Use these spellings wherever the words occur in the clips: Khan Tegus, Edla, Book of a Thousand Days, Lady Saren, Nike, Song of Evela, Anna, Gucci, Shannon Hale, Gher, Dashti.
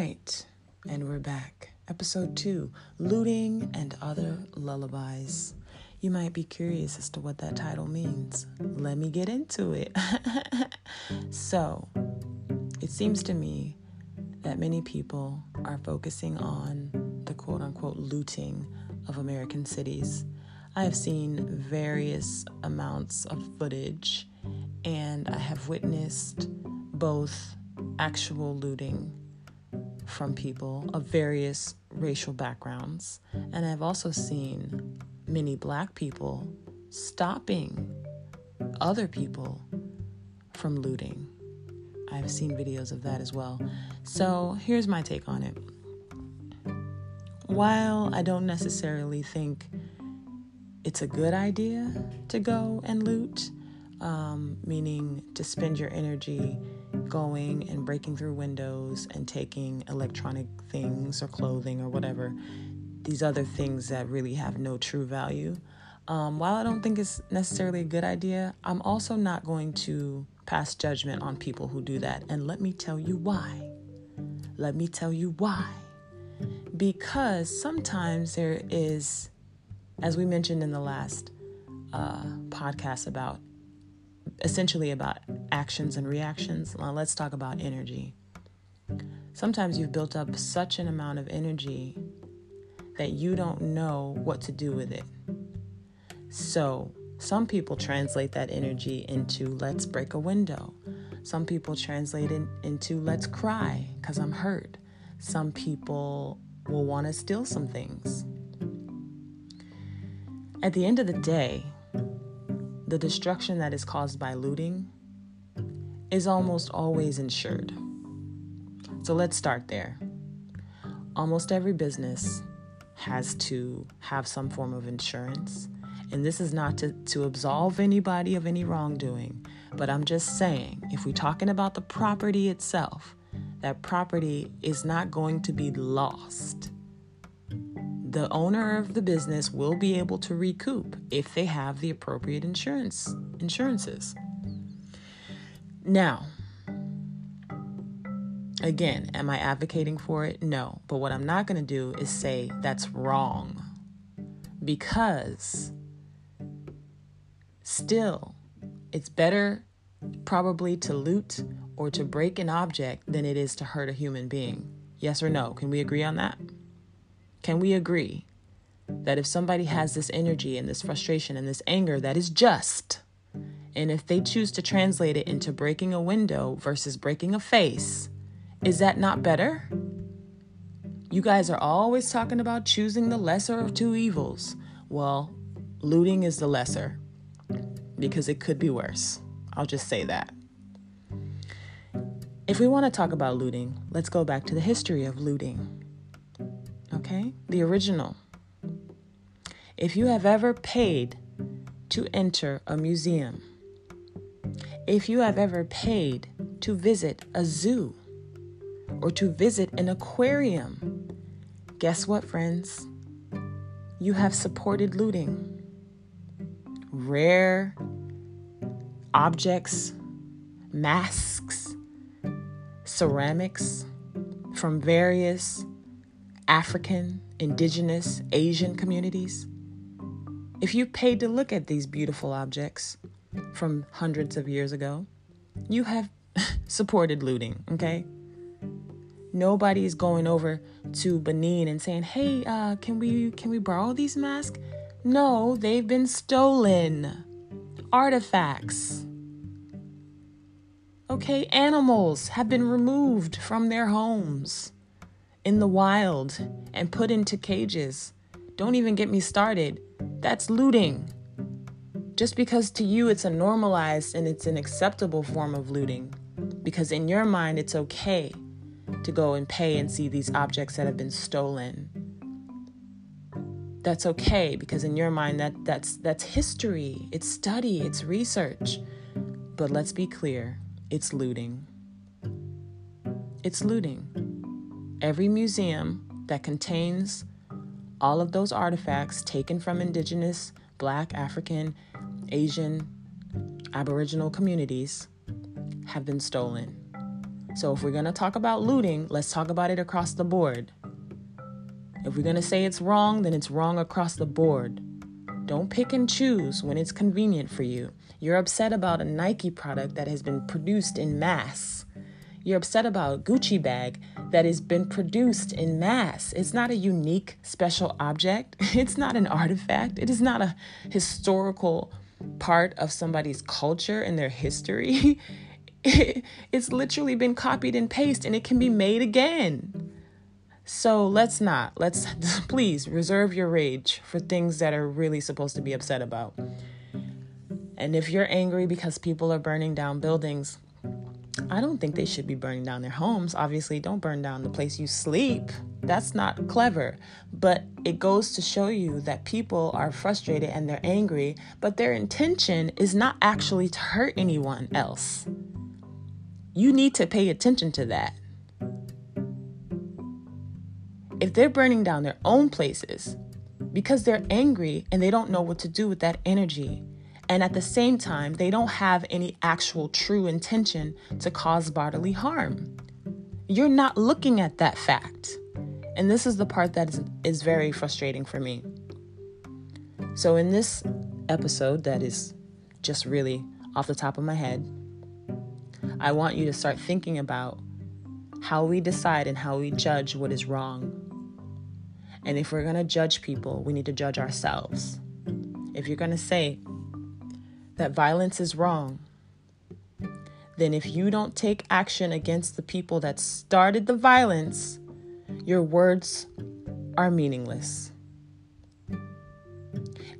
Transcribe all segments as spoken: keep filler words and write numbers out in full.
right, and we're back. Episode two, Looting and Other Lullabies. You might be curious as to what that title means. Let me get into it. So, it seems to me that many people are focusing on the quote-unquote looting of American cities. I have seen various amounts of footage, and I have witnessed both actual looting from people of various racial backgrounds, and I've also seen many black people stopping other people from looting. I've seen videos of that as well. So here's my take on it. While I don't necessarily think it's a good idea to go and loot, um, meaning to spend your energy going and breaking through windows and taking electronic things or clothing or whatever, these other things that really have no true value. Um, while I don't think it's necessarily a good idea, I'm also not going to pass judgment on people who do that. And let me tell you why. Let me tell you why. Because sometimes there is, as we mentioned in the last uh, podcast about, essentially about actions and reactions, now let's talk about energy. Sometimes you've built up such an amount of energy that you don't know what to do with it. So some people translate that energy into let's break a window. Some people translate it into let's cry because I'm hurt. Some people will want to steal some things. At the end of the day, the destruction that is caused by looting is almost always insured. So let's start there. Almost every business has to have some form of insurance. And this is not to, to absolve anybody of any wrongdoing, but I'm just saying, if we're talking about the property itself, that property is not going to be lost. The owner of the business will be able to recoup if they have the appropriate insurance insurances. Now, again, am I advocating for it? No. But what I'm not going to do is say that's wrong, because still it's better probably to loot or to break an object than it is to hurt a human being. Yes or no? Can we agree on that? Can we agree that if somebody has this energy and this frustration and this anger that is just, and if they choose to translate it into breaking a window versus breaking a face, is that not better? You guys are always talking about choosing the lesser of two evils. Well, looting is the lesser because it could be worse. I'll just say that. If we want to talk about looting, let's go back to the history of looting. Okay, the original. If you have ever paid to enter a museum, if you have ever paid to visit a zoo or to visit an aquarium, guess what, friends? You have supported looting. Rare objects, masks, ceramics from various African, indigenous, Asian communities. If you paid to look at these beautiful objects from hundreds of years ago, you have supported looting, okay? Nobody is going over to Benin and saying, hey, uh, can we can we borrow these masks? No, they've been stolen. Artifacts. Okay, animals have been removed from their homes in the wild and put into cages. Don't even get me started. That's looting. Just because to you it's a normalized and it's an acceptable form of looting, because in your mind it's okay to go and pay and see these objects that have been stolen. That's okay, because in your mind that that's that's history, it's study, it's research. But let's be clear, it's looting. It's looting. Every museum that contains all of those artifacts taken from indigenous, black, African, Asian, Aboriginal communities have been stolen. So if we're going to talk about looting, let's talk about it across the board. If we're going to say it's wrong, then it's wrong across the board. Don't pick and choose when it's convenient for you. You're upset about a Nike product that has been produced in mass. You're upset about a Gucci bag that has been produced in mass. It's not a unique special object. It's not an artifact. It is not a historical part of somebody's culture and their history. It's literally been copied and pasted, and it can be made again. So let's not, let's please reserve your rage for things that are really supposed to be upset about. And if you're angry because people are burning down buildings, I don't think they should be burning down their homes. Obviously, don't burn down the place you sleep. That's not clever. But it goes to show you that people are frustrated and they're angry, but their intention is not actually to hurt anyone else. You need to pay attention to that. If they're burning down their own places because they're angry and they don't know what to do with that energy, and at the same time, they don't have any actual true intention to cause bodily harm. You're not looking at that fact. And this is the part that is, is very frustrating for me. So in this episode that is just really off the top of my head, I want you to start thinking about how we decide and how we judge what is wrong. And if we're going to judge people, we need to judge ourselves. If you're going to say that violence is wrong, then if you don't take action against the people that started the violence, your words are meaningless.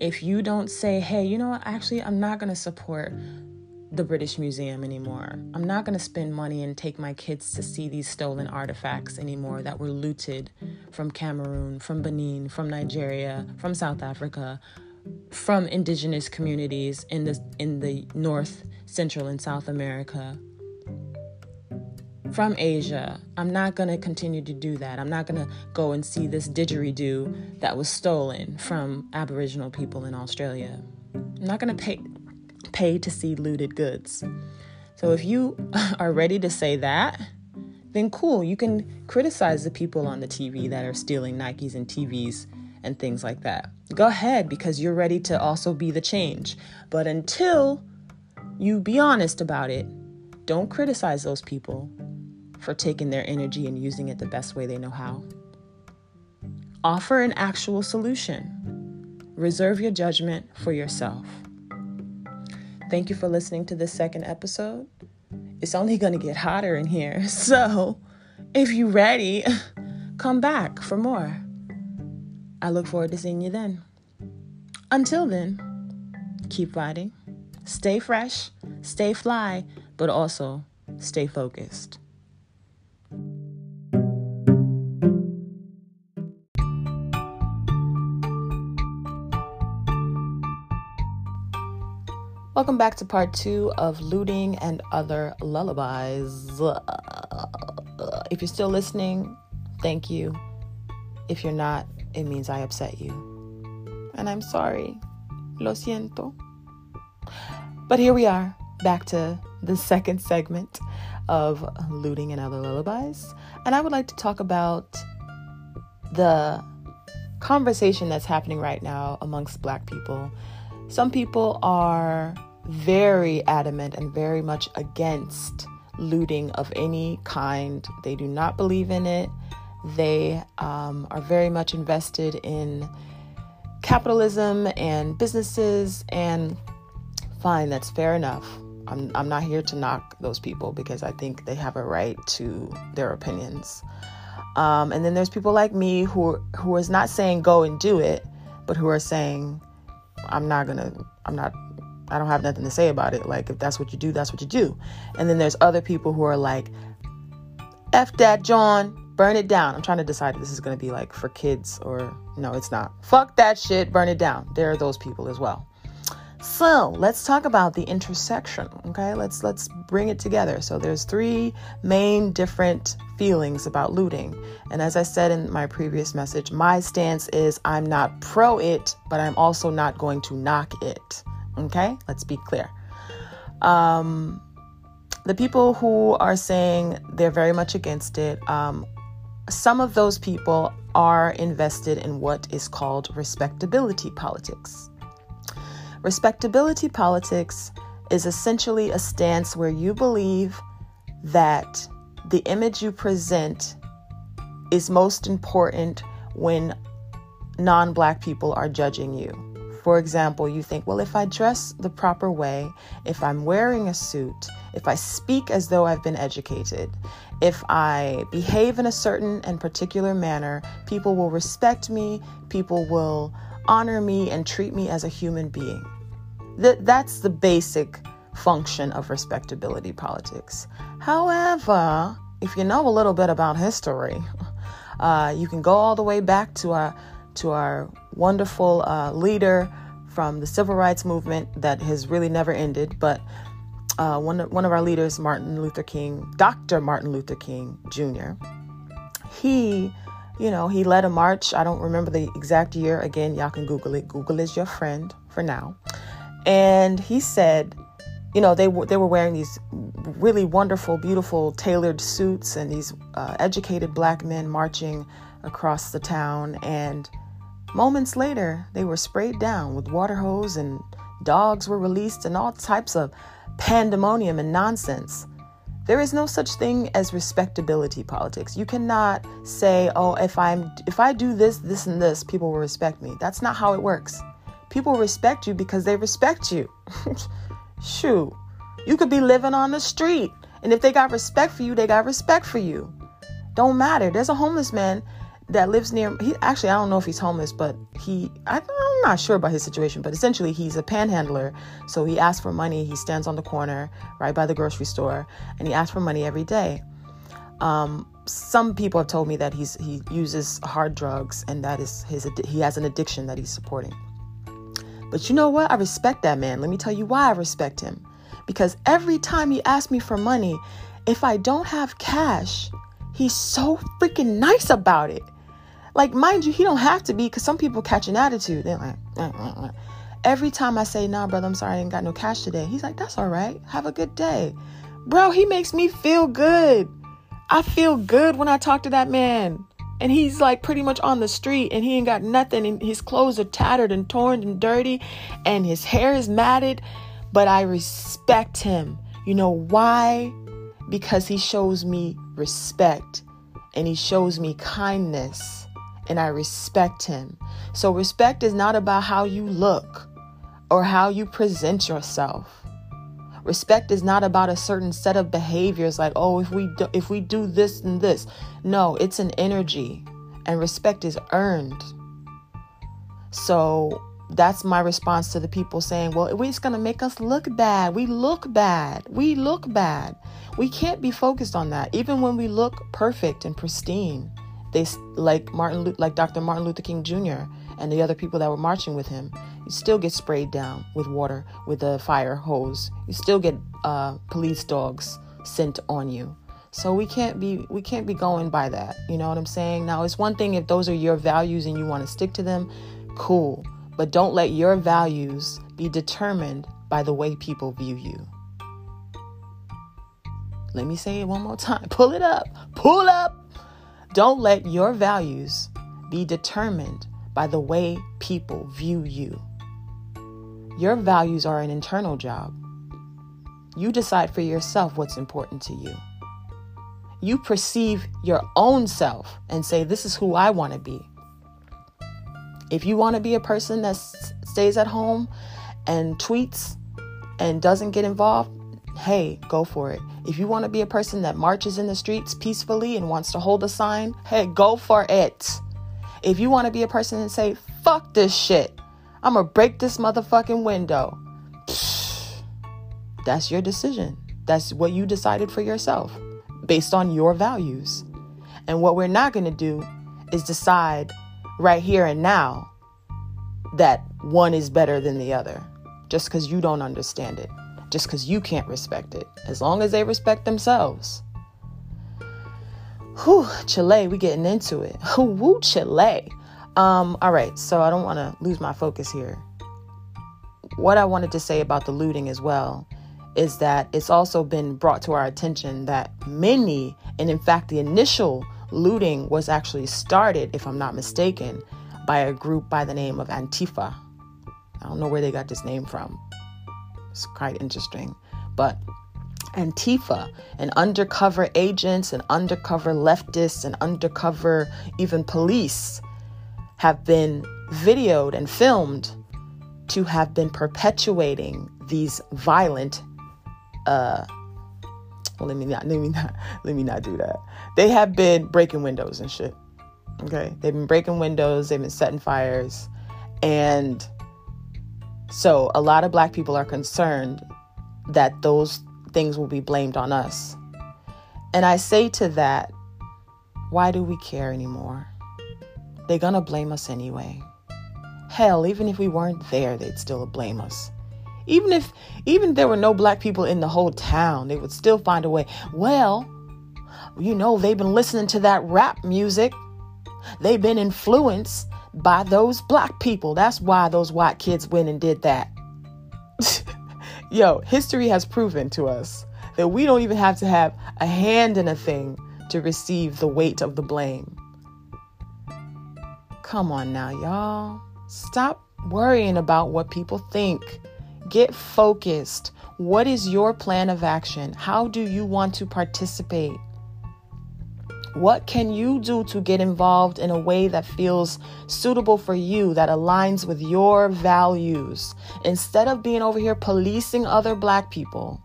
If you don't say, hey, you know what, actually, I'm not going to support the British Museum anymore. I'm not going to spend money and take my kids to see these stolen artifacts anymore that were looted from Cameroon, from Benin, from Nigeria, from South Africa, from indigenous communities in the in the North, Central, and South America, from Asia. I'm not going to continue to do that. I'm not going to go and see this didgeridoo that was stolen from Aboriginal people in Australia. I'm not going to pay, pay to see looted goods. So if you are ready to say that, then cool. You can criticize the people on the T V that are stealing Nikes and T Vs and things like that. Go ahead, because you're ready to also be the change. But until you be honest about it, don't criticize those people for taking their energy and using it the best way they know how. Offer an actual solution. Reserve your judgment for yourself. Thank you for listening to this second episode. It's only going to get hotter in here. So if you're ready, come back for more. I look forward to seeing you then. Until then, keep riding, stay fresh, stay fly, but also stay focused. Welcome back to part two of Looting and Other Lullabies. If you're still listening, thank you. If you're not, it means I upset you. And I'm sorry. Lo siento. But here we are, back to the second segment of Looting and Other Lullabies. And I would like to talk about the conversation that's happening right now amongst Black people. Some people are very adamant and very much against looting of any kind. They do not believe in it. They um, are very much invested in capitalism and businesses, and fine, that's fair enough. I'm, I'm not here to knock those people because I think they have a right to their opinions. Um, and then there's people like me who who is not saying go and do it, but who are saying I'm not gonna, I'm not, I don't have nothing to say about it. Like, if that's what you do, that's what you do. And then there's other people who are like, F that, John. Burn it down. I'm trying to decide if this is going to be like for kids or no, it's not. Fuck that shit. Burn it down. There are those people as well. So let's talk about the intersection. Okay, let's let's bring it together. So there's three main different feelings about looting. And as I said in my previous message, my stance is I'm not pro it, but I'm also not going to knock it. Okay, let's be clear. Um, The people who are saying they're very much against it, um, some of those people are invested in what is called respectability politics. Respectability politics is essentially a stance where you believe that the image you present is most important when non-Black people are judging you. For example, you think, well, if I dress the proper way, if I'm wearing a suit, if I speak as though I've been educated, if I behave in a certain and particular manner, people will respect me, people will honor me and treat me as a human being. Th- that's the basic function of respectability politics. However, if you know a little bit about history, uh, you can go all the way back to our to our wonderful uh, leader from the civil rights movement that has really never ended. But uh, one, one of our leaders, Martin Luther King, Doctor Martin Luther King Junior, he, you know, he led a march. I don't remember the exact year. Again, y'all can Google it. Google is your friend for now. And he said, you know, they were, they were wearing these really wonderful, beautiful tailored suits and these uh, educated Black men marching across the town. And moments later, they were sprayed down with water hose and dogs were released and all types of pandemonium and nonsense. There is no such thing as respectability politics. You cannot say, oh, if I'm if I do this, this and this, people will respect me. That's not how it works. People respect you because they respect you. Shoot, you could be living on the street, and if they got respect for you, they got respect for you. Don't matter. There's a homeless man that lives near, he actually, I don't know if he's homeless, but he, I, I'm not sure about his situation, but essentially he's a panhandler. So he asks for money. He stands on the corner right by the grocery store and he asks for money every day. Um, some people have told me that he's, he uses hard drugs and that is his, he has an addiction that he's supporting. But you know what? I respect that man. Let me tell you why I respect him. Because every time he asks me for money, if I don't have cash, he's so freaking nice about it. Like, mind you, he don't have to be, because some people catch an attitude. They're like, mm, mm, mm. Every time I say, nah, brother, I'm sorry, I ain't got no cash today. He's like, that's all right. Have a good day. Bro, he makes me feel good. I feel good when I talk to that man. And he's like pretty much on the street and he ain't got nothing. And his clothes are tattered and torn and dirty and his hair is matted. But I respect him. You know why? Because he shows me respect and he shows me kindness. And I respect him. So respect is not about how you look or how you present yourself. Respect is not about a certain set of behaviors like, oh, if we do, if we do this and this. No, it's an energy and respect is earned. So that's my response to the people saying, well, it's going to make us look bad. We look bad. We look bad. We can't be focused on that. Even when we look perfect and pristine. They, like Martin, like Doctor Martin Luther King Junior and the other people that were marching with him, you still get sprayed down with water, with a fire hose. You still get uh, police dogs sent on you. So we can't be we can't be going by that. You know what I'm saying? Now, it's one thing if those are your values and you want to stick to them, cool. But don't let your values be determined by the way people view you. Let me say it one more time. Pull it up. Pull up. Don't let your values be determined by the way people view you. Your values are an internal job. You decide for yourself what's important to you. You perceive your own self and say, this is who I want to be. If you want to be a person that s- stays at home and tweets and doesn't get involved, hey, go for it. If you want to be a person that marches in the streets peacefully and wants to hold a sign, hey, go for it. If you want to be a person and say, fuck this shit, I'm going to break this motherfucking window. That's your decision. That's what you decided for yourself based on your values. And what we're not going to do is decide right here and now that one is better than the other just because you don't understand it. Just because you can't respect it. As long as they respect themselves. Whew, Chile, we getting into it. Woo, Chile. Um, all right, so I don't want to lose my focus here. What I wanted to say about the looting as well is that it's also been brought to our attention that many, and in fact, the initial looting was actually started, if I'm not mistaken, by a group by the name of Antifa. I don't know where they got this name from. It's quite interesting. But Antifa and undercover agents and undercover leftists and undercover even police have been videoed and filmed to have been perpetuating these violent, uh, well, let me not, let me not, let me not do that. They have been breaking windows and shit. Okay. They've been breaking windows. They've been setting fires. And so a lot of black people are concerned that those things will be blamed on us. And I say to that, why do we care anymore? They're going to blame us anyway. Hell, even if we weren't there, they'd still blame us. Even if, even if there were no black people in the whole town, they would still find a way. Well, you know, they've been listening to that rap music. They've been influenced by those black people. That's why those white kids went and did that. Yo, history has proven to us that we don't even have to have a hand in a thing to receive the weight of the blame. Come on now, y'all. Stop worrying about what people think. Get focused. What is your plan of action? How do you want to participate? What can you do to get involved in a way that feels suitable for you, that aligns with your values? Instead of being over here policing other black people,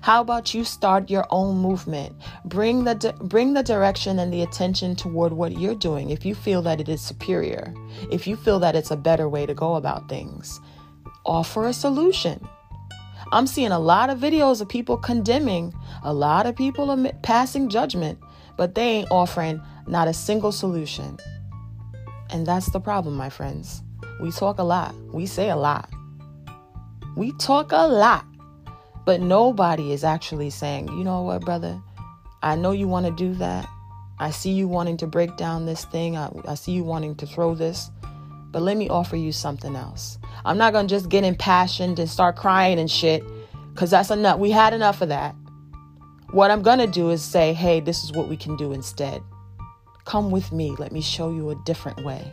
how about you start your own movement? Bring the di- bring the direction and the attention toward what you're doing if you feel that it is superior, if you feel that it's a better way to go about things. Offer a solution. I'm seeing a lot of videos of people condemning, a lot of people am- passing judgment, but they ain't offering not a single solution. And that's the problem, my friends. We talk a lot. We say a lot. We talk a lot. But nobody is actually saying, you know what, brother? I know you want to do that. I see you wanting to break down this thing. I, I see you wanting to throw this. But let me offer you something else. I'm not going to just get impassioned and start crying and shit, because that's enough. We had enough of that. What I'm going to do is say, hey, this is what we can do instead. Come with me. Let me show you a different way.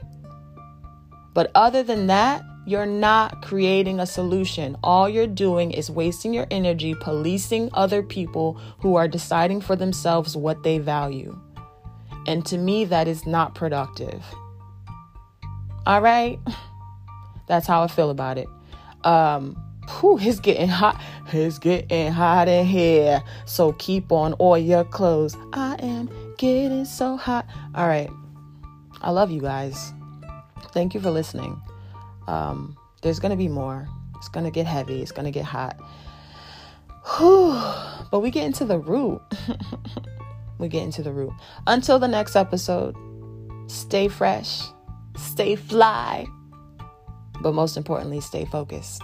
But other than that, you're not creating a solution. All you're doing is wasting your energy policing other people who are deciding for themselves what they value. And to me, that is not productive. All right. That's how I feel about it. Um, Whew, it's getting hot. It's getting hot in here. So keep on all your clothes. I am getting so hot. All right. I love you guys. Thank you for listening. Um, there's going to be more. It's going to get heavy. It's going to get hot. Whew. But we get into the root. we get into the root. Until the next episode, stay fresh, stay fly, but most importantly, stay focused.